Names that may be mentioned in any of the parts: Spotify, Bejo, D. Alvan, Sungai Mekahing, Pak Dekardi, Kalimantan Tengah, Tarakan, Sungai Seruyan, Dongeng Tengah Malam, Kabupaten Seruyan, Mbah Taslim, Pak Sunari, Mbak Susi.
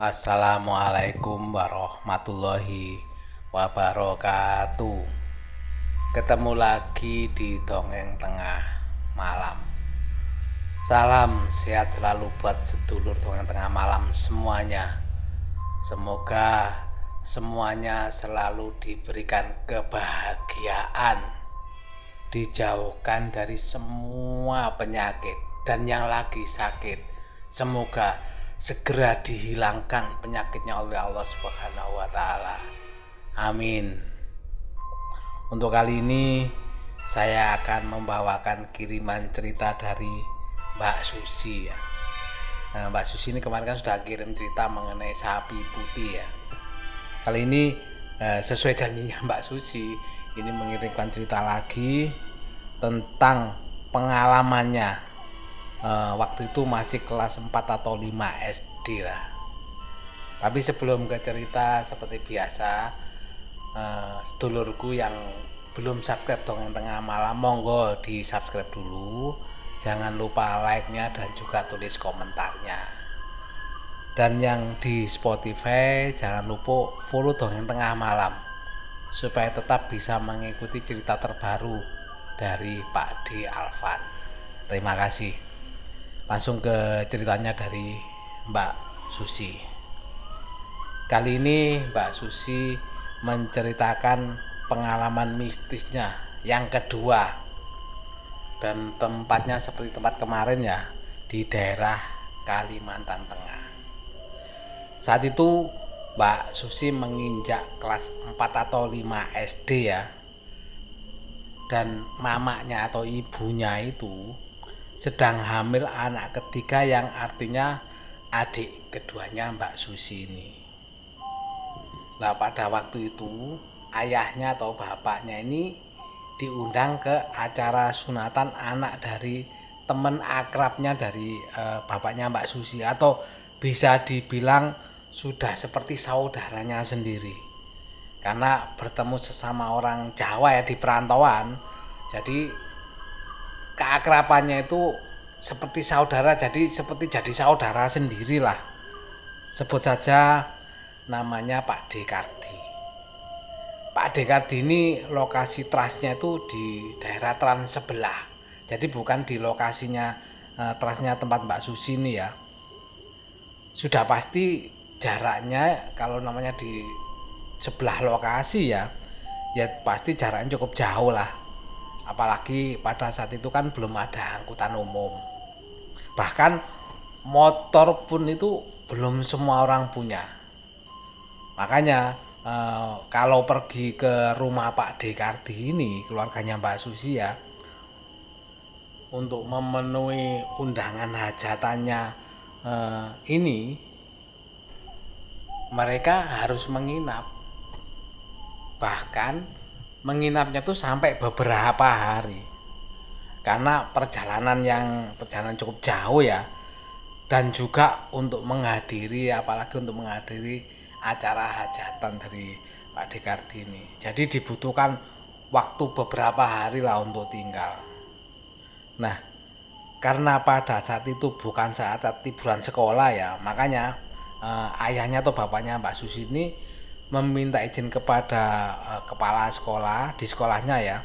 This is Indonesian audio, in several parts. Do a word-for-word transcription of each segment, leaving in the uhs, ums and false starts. Assalamualaikum warahmatullahi wabarakatuh. Ketemu lagi di Dongeng Tengah Malam. Salam sehat selalu buat sedulur Dongeng Tengah Malam semuanya. Semoga semuanya selalu diberikan kebahagiaan, dijauhkan dari semua penyakit, dan yang lagi sakit semoga segera dihilangkan penyakitnya oleh Allah Subhanahu wa Ta'ala. Amin. Untuk kali ini saya akan membawakan kiriman cerita dari Mbak Susi ya. Nah, Mbak Susi ini kemarin kan sudah kirim cerita mengenai sapi putih ya. Kali ini eh, sesuai janjinya Mbak Susi ini mengirimkan cerita lagi tentang pengalamannya. Uh, waktu itu masih kelas empat atau lima S D lah. Tapi sebelum ke cerita, seperti biasa, uh, sedulurku yang belum subscribe Dongeng Tengah Malam, monggo di subscribe dulu. Jangan lupa like-nya dan juga tulis komentarnya. Dan yang di Spotify jangan lupa follow Dongeng Tengah Malam supaya tetap bisa mengikuti cerita terbaru dari Pak D. Alvan. Terima kasih. Langsung ke ceritanya dari Mbak Susi. Kali ini Mbak Susi menceritakan pengalaman mistisnya yang kedua, dan tempatnya seperti tempat kemarin ya, di daerah Kalimantan Tengah. Saat itu Mbak Susi menginjak kelas empat atau lima S D ya, dan mamanya atau ibunya itu sedang hamil anak ketiga, yang artinya adik keduanya Mbak Susi ini. Nah, pada waktu itu ayahnya atau bapaknya ini diundang ke acara sunatan anak dari teman akrabnya dari eh, bapaknya Mbak Susi, atau bisa dibilang sudah seperti saudaranya sendiri. Karena bertemu sesama orang Jawa ya di perantauan, jadi keakrabannya itu seperti saudara, jadi seperti jadi saudara sendirilah. Sebut saja namanya Pak Dekardi. Pak Dekardi ini lokasi trustnya itu di daerah Trans sebelah. Jadi bukan di lokasinya eh, trustnya tempat Mbak Susi ini ya. Sudah pasti jaraknya kalau namanya di sebelah lokasi ya, ya pasti jaraknya cukup jauh lah. Apalagi pada saat itu kan belum ada angkutan umum. Bahkan motor pun itu belum semua orang punya. Makanya eh, kalau pergi ke rumah Pak Dekardi ini, keluarganya Mbak Susi ya, untuk memenuhi undangan hajatannya eh, ini, mereka harus menginap. Bahkan menginapnya tuh sampai beberapa hari, karena perjalanan yang perjalanan cukup jauh ya, dan juga untuk menghadiri, apalagi untuk menghadiri acara hajatan dari Pak Dekardi ini. Jadi dibutuhkan waktu beberapa hari lah untuk tinggal. Nah, karena pada saat itu bukan saat liburan sekolah ya, makanya eh, ayahnya atau bapaknya Mbak Susi ini meminta izin kepada uh, kepala sekolah di sekolahnya ya,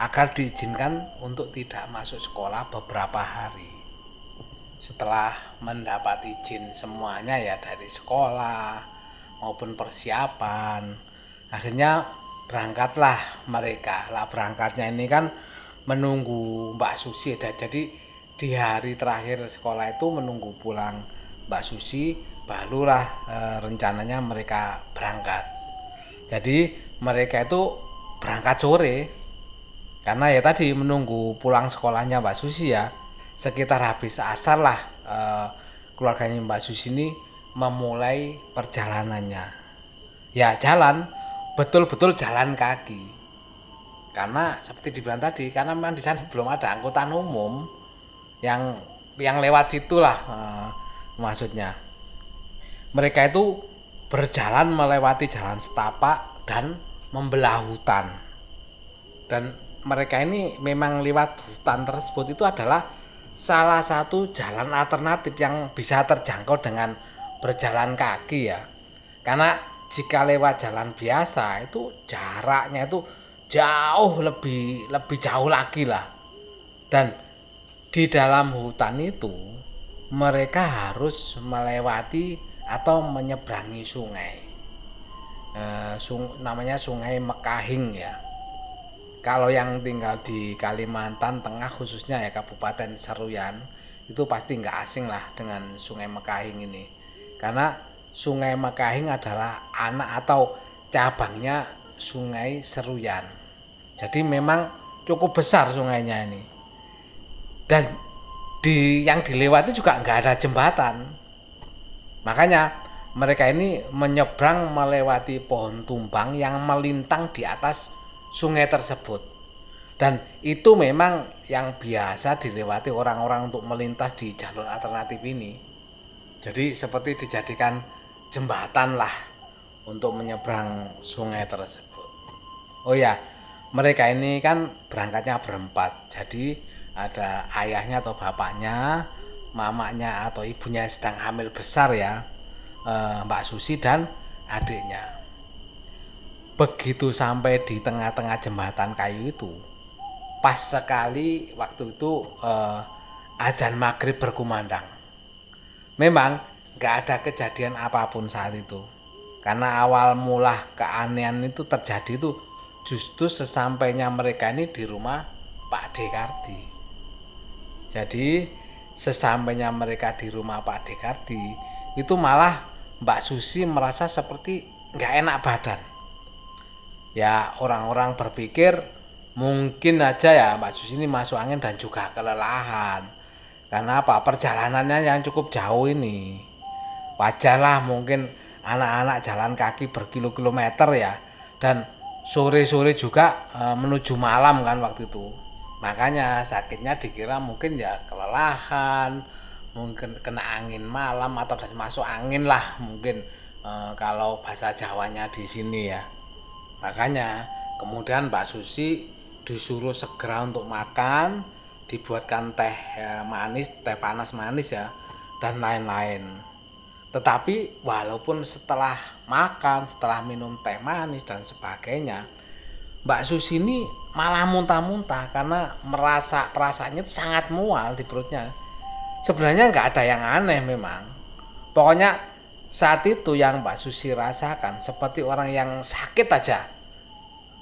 agar diizinkan untuk tidak masuk sekolah beberapa hari. Setelah mendapat izin semuanya ya dari sekolah maupun persiapan, akhirnya berangkatlah mereka. Lah berangkatnya ini kan menunggu Mbak Susi ya. Jadi di hari terakhir sekolah itu menunggu pulang Mbak Susi, barulah e, rencananya mereka berangkat. Jadi mereka itu berangkat sore, karena ya tadi menunggu pulang sekolahnya Mbak Susi ya. Sekitar habis asar lah e, keluarganya Mbak Susi ini memulai perjalanannya. Ya jalan, betul-betul jalan kaki. Karena seperti dibilang tadi, karena memang di sana belum ada angkutan umum yang yang lewat situlah e, maksudnya. Mereka itu berjalan melewati jalan setapak dan membelah hutan. Dan mereka ini memang lewat hutan tersebut itu adalah salah satu jalan alternatif yang bisa terjangkau dengan berjalan kaki ya. Karena jika lewat jalan biasa itu jaraknya itu jauh lebih lebih jauh lagi lah. Dan di dalam hutan itu mereka harus melewati atau menyeberangi sungai. Eh, sung, namanya Sungai Mekahing ya. Kalau yang tinggal di Kalimantan Tengah khususnya ya Kabupaten Seruyan itu pasti nggak asing lah dengan Sungai Mekahing ini, karena Sungai Mekahing adalah anak atau cabangnya Sungai Seruyan. Jadi memang cukup besar sungainya ini, dan di yang dilewati juga nggak ada jembatan, makanya mereka ini menyeberang melewati pohon tumbang yang melintang di atas sungai tersebut. Dan itu memang yang biasa dilewati orang-orang untuk melintas di jalur alternatif ini. Jadi seperti dijadikan jembatan lah untuk menyeberang sungai tersebut. Oh ya, mereka ini kan berangkatnya berempat. Jadi ada ayahnya atau bapaknya, mamanya atau ibunya sedang hamil besar ya, Mbak Susi, dan adiknya. Begitu sampai di tengah-tengah jembatan kayu itu, pas sekali waktu itu eh, azan maghrib berkumandang. Memang nggak ada kejadian apapun saat itu, karena awal mula keanehan itu terjadi itu justru sesampainya mereka ini di rumah Pak Dekardi. Jadi sesampainya mereka di rumah Pak Dekardi itu malah Mbak Susi merasa seperti nggak enak badan. Ya, orang-orang berpikir mungkin aja ya Mbak Susi ini masuk angin dan juga kelelahan. Karena apa? Perjalanannya yang cukup jauh ini. Wajarlah mungkin anak-anak jalan kaki berkilo-kilometer ya. Dan sore-sore juga e, menuju malam kan waktu itu. Makanya sakitnya dikira mungkin ya kelelahan, mungkin kena angin malam atau masuk angin lah mungkin e, kalau bahasa Jawanya di sini ya. Makanya kemudian Mbak Susi disuruh segera untuk makan, dibuatkan teh manis, teh panas manis ya, dan lain-lain. Tetapi walaupun setelah makan, setelah minum teh manis dan sebagainya, Mbak Susi ini malah muntah-muntah karena merasa perasaannya itu sangat mual di perutnya. Sebenarnya nggak ada yang aneh memang. Pokoknya saat itu yang Mbak Susi rasakan seperti orang yang sakit aja,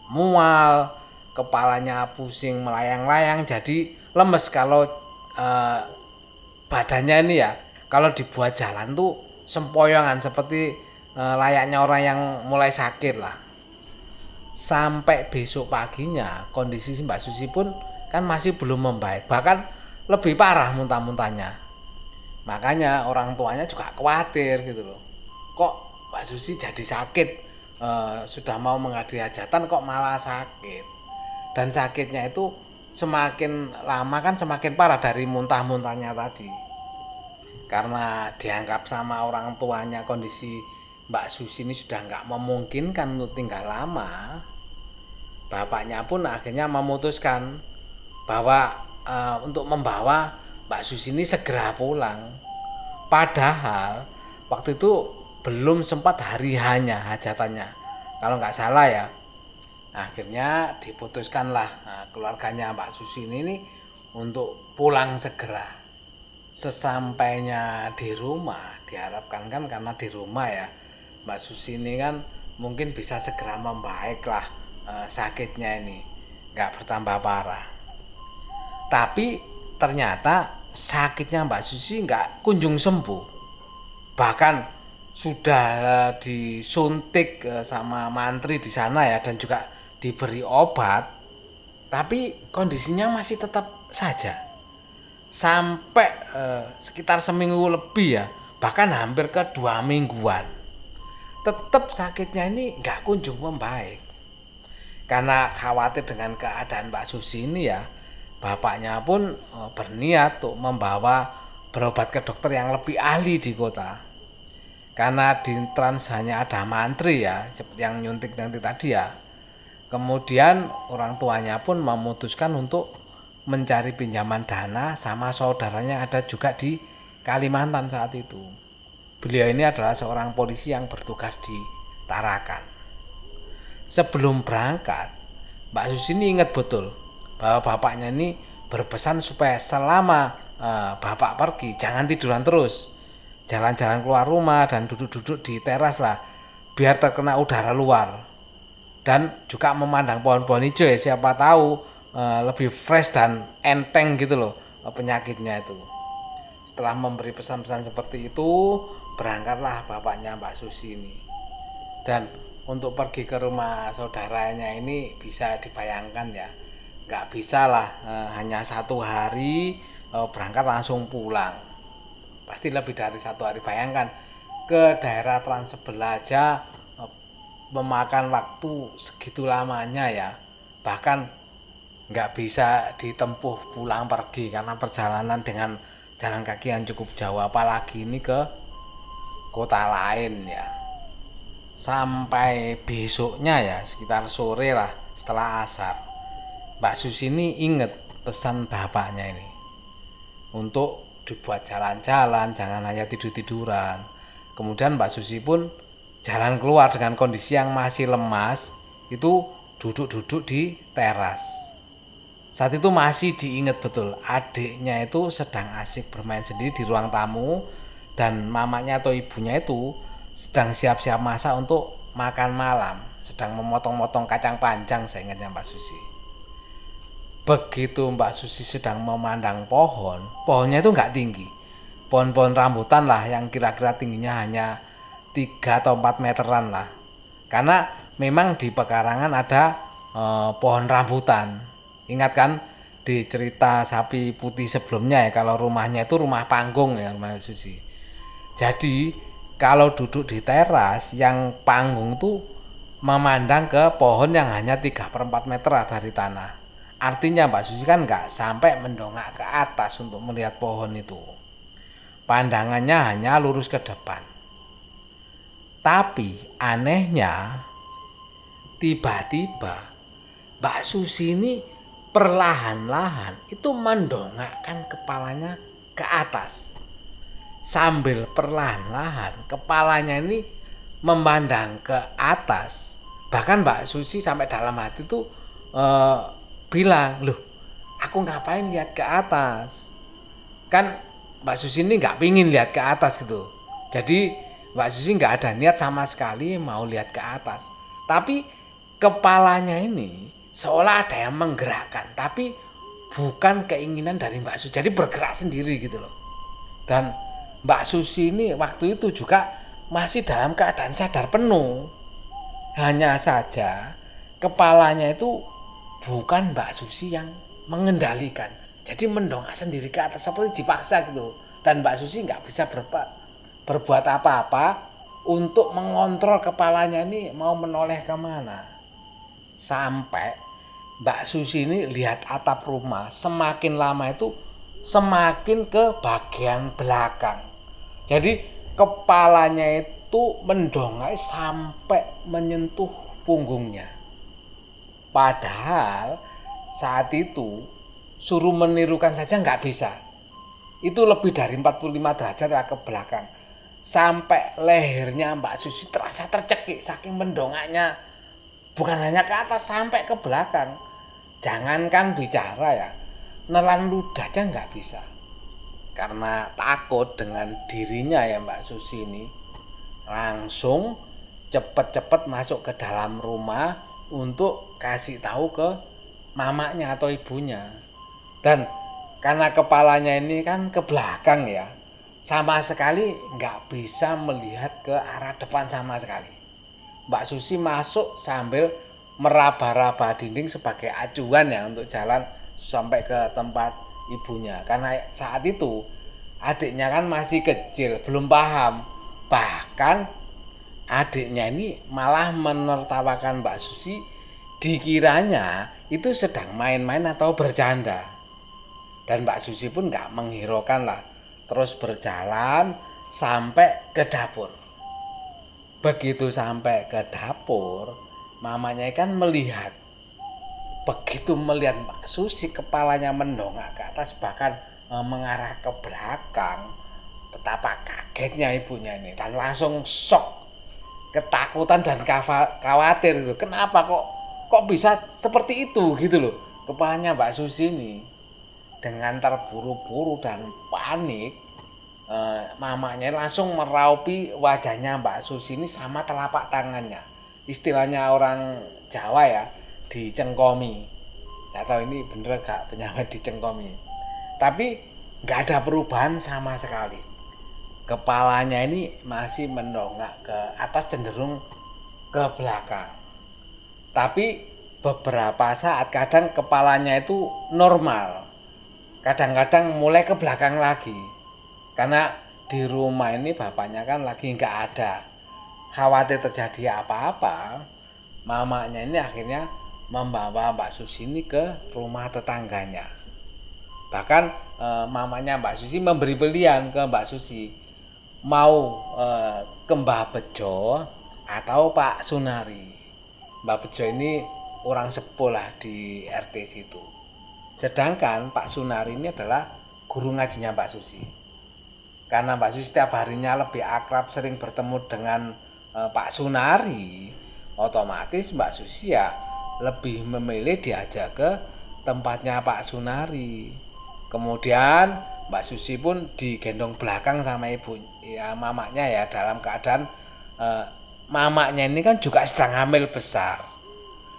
mual, kepalanya pusing melayang-layang, jadi lemes kalau eh, badannya ini ya, kalau dibuat jalan tuh sempoyongan seperti eh, layaknya orang yang mulai sakit lah. Sampai besok paginya kondisi Mbak Susi pun kan masih belum membaik, bahkan lebih parah muntah-muntahnya. Makanya orang tuanya juga khawatir gitu loh. Kok Mbak Susi jadi sakit, e, sudah mau menghadiri hajatan kok malah sakit. Dan sakitnya itu semakin lama kan semakin parah dari muntah-muntahnya tadi. Karena dianggap sama orang tuanya kondisi Mbak Susi ini sudah nggak memungkinkan untuk tinggal lama. Bapaknya pun akhirnya memutuskan bahwa e, untuk membawa Mbak Susi ini segera pulang. Padahal waktu itu belum sempat hari hanya hajatannya, kalau nggak salah ya. Akhirnya diputuskanlah nah, keluarganya Mbak Susi ini, ini untuk pulang segera. Sesampainya di rumah, diharapkan kan karena di rumah ya, Mbak Susi ini kan mungkin bisa segera membaik lah eh, sakitnya ini, nggak bertambah parah. Tapi ternyata sakitnya Mbak Susi nggak kunjung sembuh, bahkan sudah disuntik sama mantri di sana ya dan juga diberi obat, tapi kondisinya masih tetap saja sampai eh, sekitar seminggu lebih ya, bahkan hampir ke dua mingguan tetap sakitnya ini nggak kunjung membaik. Karena khawatir dengan keadaan Mbak Susi ini ya, bapaknya pun berniat untuk membawa berobat ke dokter yang lebih ahli di kota. Karena di Trans hanya ada mantri ya, seperti yang nyuntik-nyuntik tadi ya. Kemudian orang tuanya pun memutuskan untuk mencari pinjaman dana sama saudaranya ada juga di Kalimantan saat itu. Beliau ini adalah seorang polisi yang bertugas di Tarakan. Sebelum berangkat, Mbak Susi ini ingat betul bahwa bapaknya ini berpesan supaya selama uh, bapak pergi jangan tiduran terus, jalan-jalan keluar rumah dan duduk-duduk di teras lah, biar terkena udara luar dan juga memandang pohon-pohon hijau ya, siapa tahu uh, lebih fresh dan enteng gitu loh penyakitnya itu. Setelah memberi pesan-pesan seperti itu, berangkatlah bapaknya Mbak Susi ini. Dan untuk pergi ke rumah saudaranya ini bisa dibayangkan ya, nggak bisa lah e, hanya satu hari e, berangkat langsung pulang. Pasti lebih dari satu hari. Bayangkan ke daerah Trans sebelah aja e, memakan waktu segitu lamanya ya. Bahkan nggak bisa ditempuh pulang pergi karena perjalanan dengan jalan kaki yang cukup jauh, apalagi ini ke kota lain ya. Sampai besoknya ya, sekitar sore lah setelah asar, Mbak Susi ini inget pesan bapaknya ini untuk dibuat jalan-jalan, jangan hanya tidur-tiduran. Kemudian Mbak Susi pun jalan keluar dengan kondisi yang masih lemas, itu duduk-duduk di teras. Saat itu masih diingat betul, adiknya itu sedang asik bermain sendiri di ruang tamu dan mamanya atau ibunya itu sedang siap-siap masak untuk makan malam, sedang memotong-motong kacang panjang saya ingatnya Mbak Susi. Begitu Mbak Susi sedang memandang pohon, pohonnya itu nggak tinggi, pohon-pohon rambutan lah yang kira-kira tingginya hanya tiga atau empat meteran lah, karena memang di pekarangan ada eh, pohon rambutan. Ingat kan di cerita sapi putih sebelumnya ya, kalau rumahnya itu rumah panggung ya, rumah Susi. Jadi kalau duduk di teras yang panggung tuh memandang ke pohon yang hanya tiga per empat meter dari tanah. Artinya Mbak Susi kan nggak sampai mendongak ke atas untuk melihat pohon itu. Pandangannya hanya lurus ke depan. Tapi anehnya tiba-tiba Mbak Susi ini perlahan-lahan itu mendongakkan kepalanya ke atas, sambil perlahan-lahan kepalanya ini memandang ke atas. Bahkan Mbak Susi sampai dalam hati tuh eh, bilang, loh aku ngapain lihat ke atas, kan Mbak Susi ini gak pingin lihat ke atas gitu. Jadi Mbak Susi gak ada niat sama sekali mau lihat ke atas, tapi kepalanya ini seolah ada yang menggerakkan, tapi bukan keinginan dari Mbak Susi, jadi bergerak sendiri gitu loh. Dan Mbak Susi ini waktu itu juga masih dalam keadaan sadar penuh, hanya saja kepalanya itu bukan Mbak Susi yang mengendalikan, jadi mendongak sendiri ke atas seperti dipaksa gitu. Dan Mbak Susi nggak bisa berpa, berbuat apa-apa untuk mengontrol kepalanya ini mau menoleh kemana. Sampai Mbak Susi ini lihat atap rumah, semakin lama itu semakin ke bagian belakang. Jadi kepalanya itu mendongak sampai menyentuh punggungnya. Padahal saat itu suruh menirukan saja nggak bisa. Itu lebih dari empat puluh lima derajat ke belakang. Sampai lehernya Mbak Susi terasa tercekik saking mendongaknya. Bukan hanya ke atas, sampai ke belakang. Jangankan bicara ya, nelan ludah aja nggak bisa. Karena takut dengan dirinya ya Mbak Susi ini, langsung cepet-cepet masuk ke dalam rumah untuk kasih tahu ke mamanya atau ibunya. Dan karena kepalanya ini kan ke belakang ya, sama sekali nggak bisa melihat ke arah depan sama sekali. Mbak Susi masuk sambil meraba-raba dinding sebagai acuan ya untuk jalan sampai ke tempat ibunya. Karena saat itu adiknya kan masih kecil, belum paham. Bahkan adiknya ini malah menertawakan Mbak Susi, dikiranya itu sedang main-main atau bercanda. Dan Mbak Susi pun gak menghiraukan lah, terus berjalan sampai ke dapur. Begitu sampai ke dapur, mamanya kan melihat. Begitu melihat Mbak Susi kepalanya mendongak ke atas bahkan e, mengarah ke belakang, Betapa kagetnya ibunya ini dan langsung shock, ketakutan dan khawatir gitu. Kenapa kok kok bisa seperti itu gitu loh. Kepalanya Mbak Susi ini dengan terburu-buru dan panik, eh, mamanya langsung meraupi wajahnya Mbak Susi ini sama telapak tangannya. Istilahnya orang Jawa ya, dicengkomi. Nggak tahu ini bener gak penyambat dicengkomi. Tapi nggak ada perubahan sama sekali. Kepalanya ini masih mendongak ke atas, cenderung ke belakang. Tapi beberapa saat kadang kepalanya itu normal, kadang-kadang mulai ke belakang lagi. Karena di rumah ini bapaknya kan lagi nggak ada, khawatir terjadi apa-apa. Mamanya ini akhirnya membawa Mbak Susi ini ke rumah tetangganya. Bahkan eh, mamanya Mbak Susi memberi belian ke Mbak Susi, mau eh, ke Mbah Bejo atau Pak Sunari. Mbah Bejo ini orang sepuh lah di R T situ. Sedangkan Pak Sunari ini adalah guru ngajinya Mbak Susi. Karena Mbak Susi setiap harinya lebih akrab, sering bertemu dengan eh, Pak Sunari, otomatis Mbak Susi ya lebih memilih diajak ke tempatnya Pak Sunari. Kemudian Mbak Susi pun digendong belakang sama ibu ya, mamanya ya, dalam keadaan eh, mamanya ini kan juga sedang hamil besar,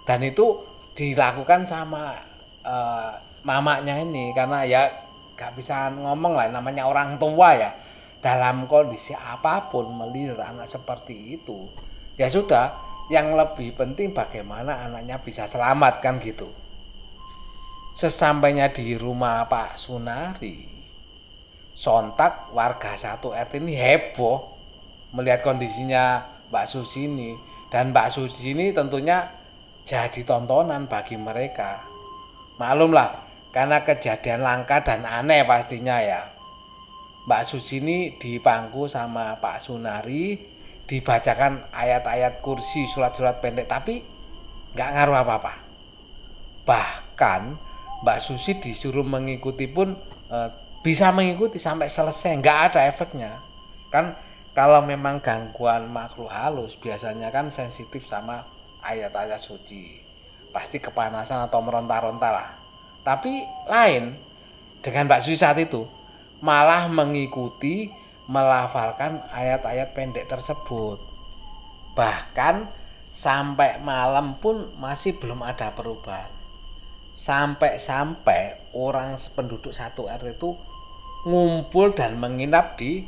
dan itu dilakukan sama eh, mamanya ini karena ya gak bisa ngomong lah, namanya orang tua ya, dalam kondisi apapun melihat anak seperti itu ya sudah, yang lebih penting bagaimana anaknya bisa selamat kan gitu. Sesampainya di rumah Pak Sunari, sontak warga satu R T ini heboh melihat kondisinya Mbak Susi ini, dan Mbak Susi ini tentunya jadi tontonan bagi mereka. Maklumlah, karena kejadian langka dan aneh pastinya ya. Mbak Susi ini dipangku sama Pak Sunari, dibacakan ayat-ayat kursi, surat-surat pendek, tapi nggak ngaruh apa-apa. Bahkan Mbak Susi disuruh mengikuti pun eh, bisa mengikuti sampai selesai, nggak ada efeknya. Kan kalau memang gangguan makhluk halus biasanya kan sensitif sama ayat-ayat suci, pasti kepanasan atau meronta-ronta lah. Tapi lain dengan Mbak Susi saat itu, malah mengikuti melafalkan ayat-ayat pendek tersebut. Bahkan sampai malam pun masih belum ada perubahan. Sampai-sampai orang penduduk satu R T itu ngumpul dan menginap di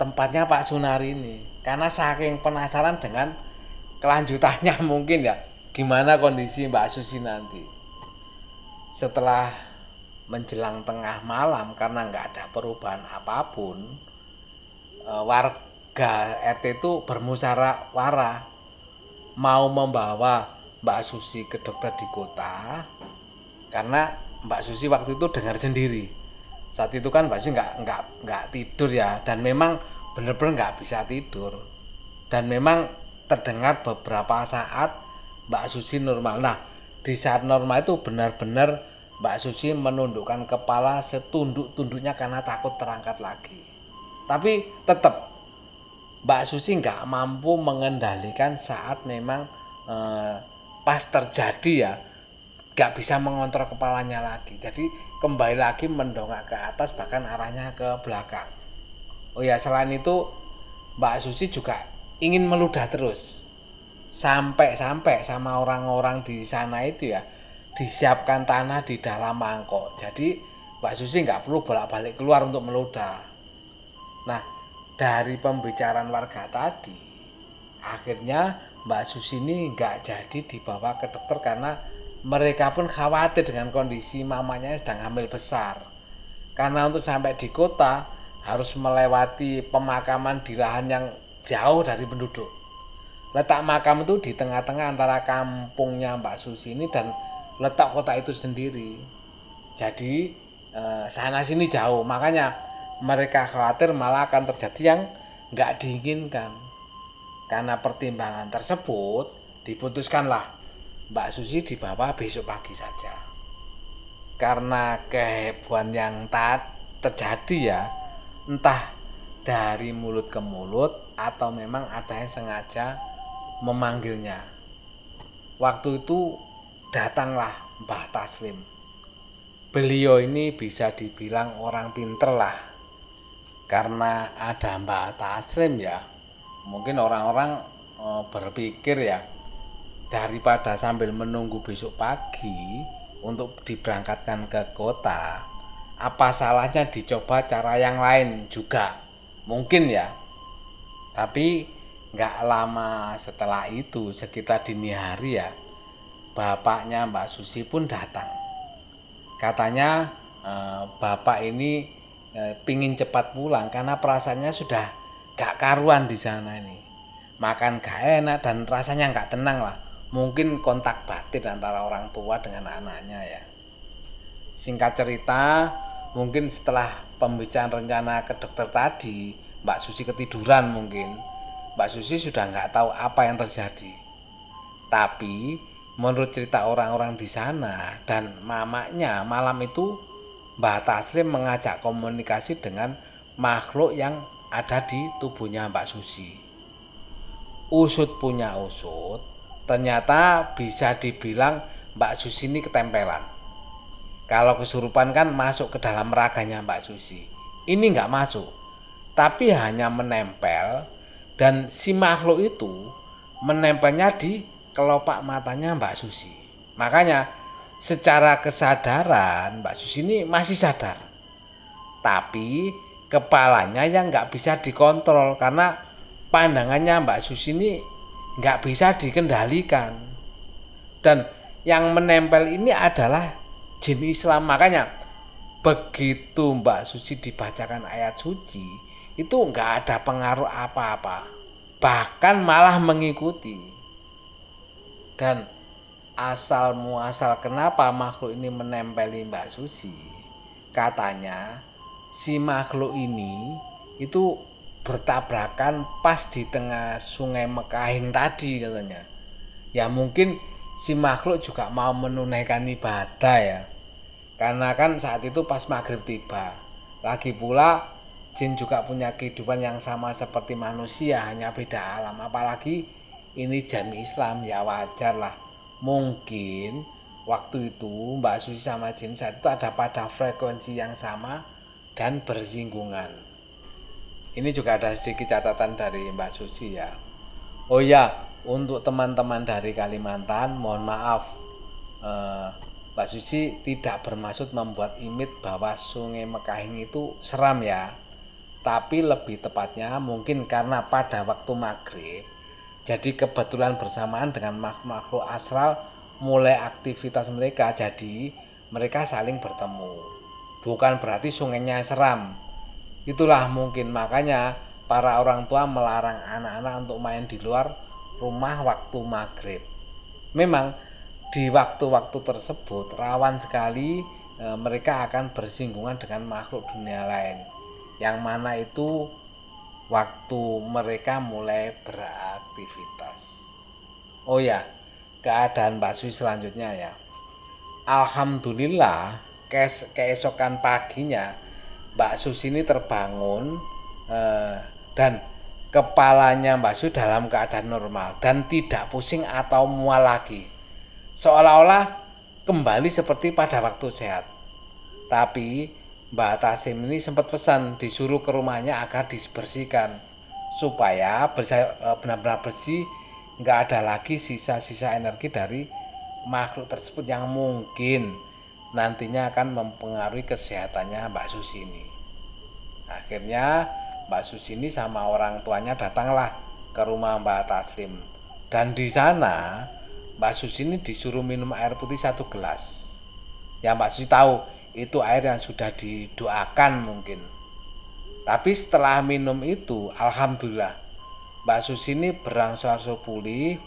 tempatnya Pak Sunari ini karena saking penasaran dengan kelanjutannya mungkin ya, gimana kondisi Mbak Susi nanti. Setelah menjelang tengah malam karena nggak ada perubahan apapun, warga R T itu bermusyawarah mau membawa Mbak Susi ke dokter di kota, karena Mbak Susi waktu itu dengar sendiri. Saat itu kan Mbak Susi nggak nggak nggak tidur ya, dan memang benar-benar nggak bisa tidur, dan memang terdengar beberapa saat Mbak Susi normal. Nah di saat normal itu benar-benar Mbak Susi menundukkan kepala setunduk-tunduknya karena takut terangkat lagi. Tapi tetap Mbak Susi nggak mampu mengendalikan saat memang eh, pas terjadi ya, nggak bisa mengontrol kepalanya lagi. Jadi kembali lagi mendongak ke atas, bahkan arahnya ke belakang. Oh ya, selain itu Mbak Susi juga ingin meludah terus. Sampai-sampai sama orang-orang di sana itu ya, disiapkan tanah di dalam mangkok. Jadi Mbak Susi nggak perlu bolak-balik keluar untuk meludah. Nah, dari pembicaraan warga tadi, akhirnya Mbak Susi ini nggak jadi dibawa ke dokter karena mereka pun khawatir dengan kondisi mamanya sedang hamil besar. Karena untuk sampai di kota harus melewati pemakaman di lahan yang jauh dari penduduk. Letak makam itu di tengah-tengah antara kampungnya Mbak Susi ini dan letak kota itu sendiri. Jadi eh, sana sini jauh, makanya mereka khawatir malah akan terjadi yang nggak diinginkan. Karena pertimbangan tersebut diputuskanlah Mbak Susi dibawa besok pagi saja. Karena kehebohan yang tak terjadi ya, entah dari mulut ke mulut atau memang ada yang sengaja memanggilnya. Waktu itu datanglah Mbah Taslim. Beliau ini bisa dibilang orang pinter lah. Karena ada Mbah Taslim ya, mungkin orang-orang berpikir ya, daripada sambil menunggu besok pagi untuk diberangkatkan ke kota, apa salahnya dicoba cara yang lain juga, mungkin ya. Tapi nggak lama setelah itu, sekitar dini hari ya, bapaknya Mbak Susi pun datang. Katanya eh, bapak ini eh, pingin cepat pulang karena perasaannya sudah gak karuan di sana ini. Makan gak enak dan rasanya gak tenang lah. Mungkin kontak batin antara orang tua dengan anaknya ya. Singkat cerita, mungkin setelah pembicaraan rencana ke dokter tadi, Mbak Susi ketiduran mungkin. Mbak Susi sudah gak tahu apa yang terjadi. Tapi menurut cerita orang-orang di sana dan mamanya, malam itu Mbah Taslim mengajak komunikasi dengan makhluk yang ada di tubuhnya Mbak Susi. Usut punya usut, ternyata bisa dibilang Mbak Susi ini ketempelan. Kalau kesurupan kan masuk ke dalam raganya Mbak Susi. Ini nggak masuk, tapi hanya menempel, dan si makhluk itu menempelnya di kelopak matanya Mbak Susi. Makanya secara kesadaran Mbak Susi ini masih sadar, tapi kepalanya yang nggak bisa dikontrol karena pandangannya Mbak Susi ini nggak bisa dikendalikan. Dan yang menempel ini adalah jin Islam. Makanya begitu Mbak Susi dibacakan ayat suci itu nggak ada pengaruh apa-apa, bahkan malah mengikuti. Dan asal muasal kenapa makhluk ini menempeli Mbak Susi, katanya si makhluk ini itu bertabrakan pas di tengah Sungai Mekahing tadi katanya. Ya mungkin si makhluk juga mau menunaikan ibadah ya, karena kan saat itu pas maghrib tiba. Lagi pula jin juga punya kehidupan yang sama seperti manusia, hanya beda alam. Apalagi ini jami Islam ya, wajar lah. Mungkin waktu itu Mbak Susi sama jin saat itu ada pada frekuensi yang sama dan bersinggungan. Ini juga ada sedikit catatan dari Mbak Susi ya. Oh ya, untuk teman-teman dari Kalimantan, mohon maaf, eh, Mbak Susi tidak bermaksud membuat image bahwa Sungai Mekahing itu seram ya. Tapi lebih tepatnya mungkin karena pada waktu maghrib, jadi kebetulan bersamaan dengan makhluk-makhluk astral mulai aktivitas mereka, jadi mereka saling bertemu. Bukan berarti sungainya seram. Itulah mungkin makanya para orang tua melarang anak-anak untuk main di luar rumah waktu maghrib. Memang di waktu-waktu tersebut rawan sekali e, mereka akan bersinggungan dengan makhluk dunia lain, yang mana itu waktu mereka mulai beraktivitas. Oh ya, keadaan Mbak Susi selanjutnya ya. Alhamdulillah, kes keesokan paginya Mbak Susi ini terbangun eh, dan kepalanya Mbak Susi dalam keadaan normal dan tidak pusing atau mual lagi. Seolah-olah kembali seperti pada waktu sehat. Tapi Mbak Taslim ini sempat pesan disuruh ke rumahnya agar dibersihkan supaya benar-benar bersih, nggak ada lagi sisa-sisa energi dari makhluk tersebut yang mungkin nantinya akan mempengaruhi kesehatannya Mbak Susi ini. Akhirnya Mbak Susi ini sama orang tuanya datanglah ke rumah Mbak Taslim, dan di sana Mbak Susi ini disuruh minum air putih satu gelas. Ya Mbak Susi tahu itu air yang sudah didoakan mungkin. Tapi setelah minum itu, alhamdulillah Mbak Susi ini berangsur-angsur pulih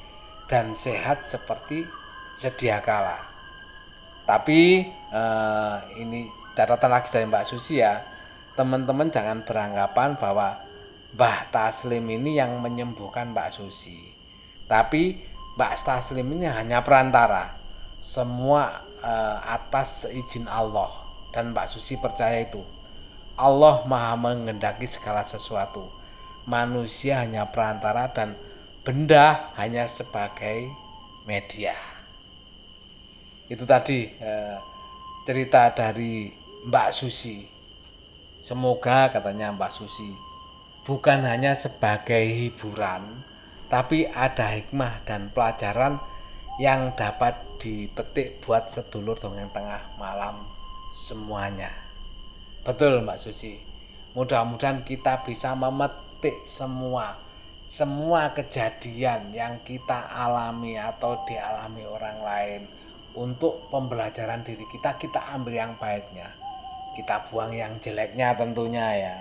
dan sehat seperti sedia kala. Tapi eh, ini catatan lagi dari Mbak Susi ya, teman-teman jangan beranggapan bahwa Mbah Taslim ini yang menyembuhkan Mbak Susi. Tapi Mbak Taslim ini hanya perantara. Semua atas izin Allah, dan Mbak Susi percaya itu. Allah maha mengendaki segala sesuatu. Manusia hanya perantara dan benda hanya sebagai media. Itu tadi eh, cerita dari Mbak Susi. Semoga, katanya Mbak Susi, bukan hanya sebagai hiburan, tapi ada hikmah dan pelajaran yang dapat dipetik buat sedulur dongeng tengah malam semuanya. Betul Mbak Susi. Mudah-mudahan kita bisa memetik semua semua kejadian yang kita alami atau dialami orang lain untuk pembelajaran diri kita. Kita ambil yang baiknya, kita buang yang jeleknya tentunya ya.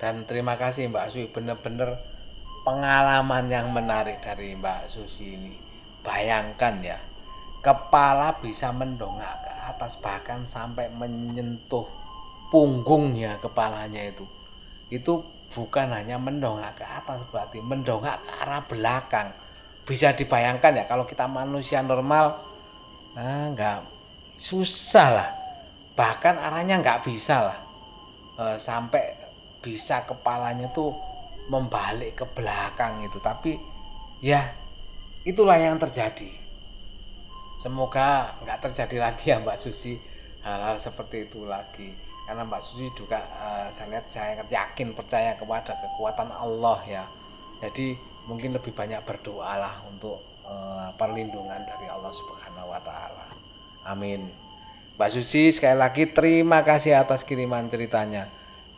Dan terima kasih Mbak Susi, benar-benar pengalaman yang menarik dari Mbak Susi ini. Bayangkan ya, kepala bisa mendongak ke atas bahkan sampai menyentuh punggungnya, kepalanya itu. Itu bukan hanya mendongak ke atas, berarti mendongak ke arah belakang. Bisa dibayangkan ya, kalau kita manusia normal, nah, nggak, susah lah. Bahkan arahnya nggak bisa lah. E, sampai bisa kepalanya tuh membalik ke belakang itu. Tapi ya itulah yang terjadi. Semoga nggak terjadi lagi ya Mbak Susi, hal-hal seperti itu lagi. Karena Mbak Susi juga uh, saya lihat, saya yakin percaya kepada kekuatan Allah ya. Jadi mungkin lebih banyak berdoalah untuk uh, perlindungan dari Allah Subhanahu wa taala. Amin. Mbak Susi, sekali lagi terima kasih atas kiriman ceritanya.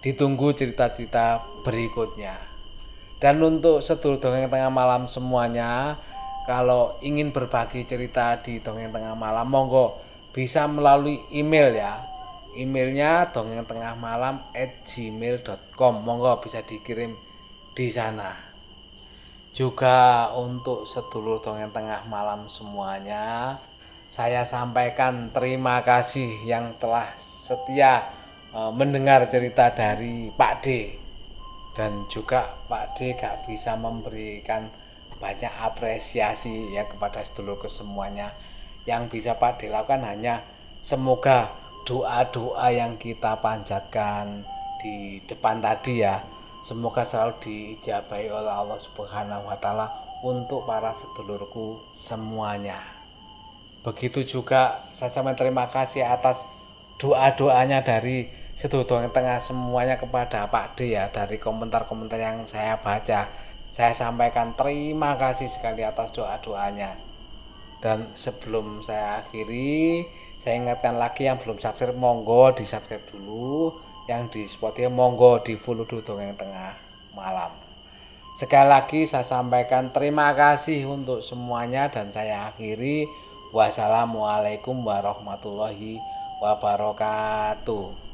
Ditunggu cerita-cerita berikutnya. Dan untuk sedulur dongeng tengah malam semuanya, kalau ingin berbagi cerita di dongeng tengah malam, monggo bisa melalui email ya. Emailnya dongeng tengah malam at gmail dot com, monggo bisa dikirim di sana. Juga untuk sedulur dongeng tengah malam semuanya, saya sampaikan terima kasih yang telah setia e, mendengar cerita dari Pak D. Dan juga Pak D gak bisa memberikan banyak apresiasi ya kepada sedulur kesemuanya. Yang bisa Pak D lakukan hanya semoga doa-doa yang kita panjatkan di depan tadi ya, semoga selalu diijabahi oleh Allah Subhanahu wa taala untuk para sedulurku semuanya. Begitu juga saya sampaikan terima kasih atas doa-doanya dari sedulur dongeng tengah semuanya kepada Pak D ya. Dari komentar-komentar yang saya baca, saya sampaikan terima kasih sekali atas doa-doanya. Dan sebelum saya akhiri, saya ingatkan lagi yang belum subscribe, monggo di subscribe dulu. Yang di Spotify monggo di follow dulu dongeng tengah malam. Sekali lagi saya sampaikan terima kasih untuk semuanya dan saya akhiri. Wassalamualaikum warahmatullahi wabarakatuh.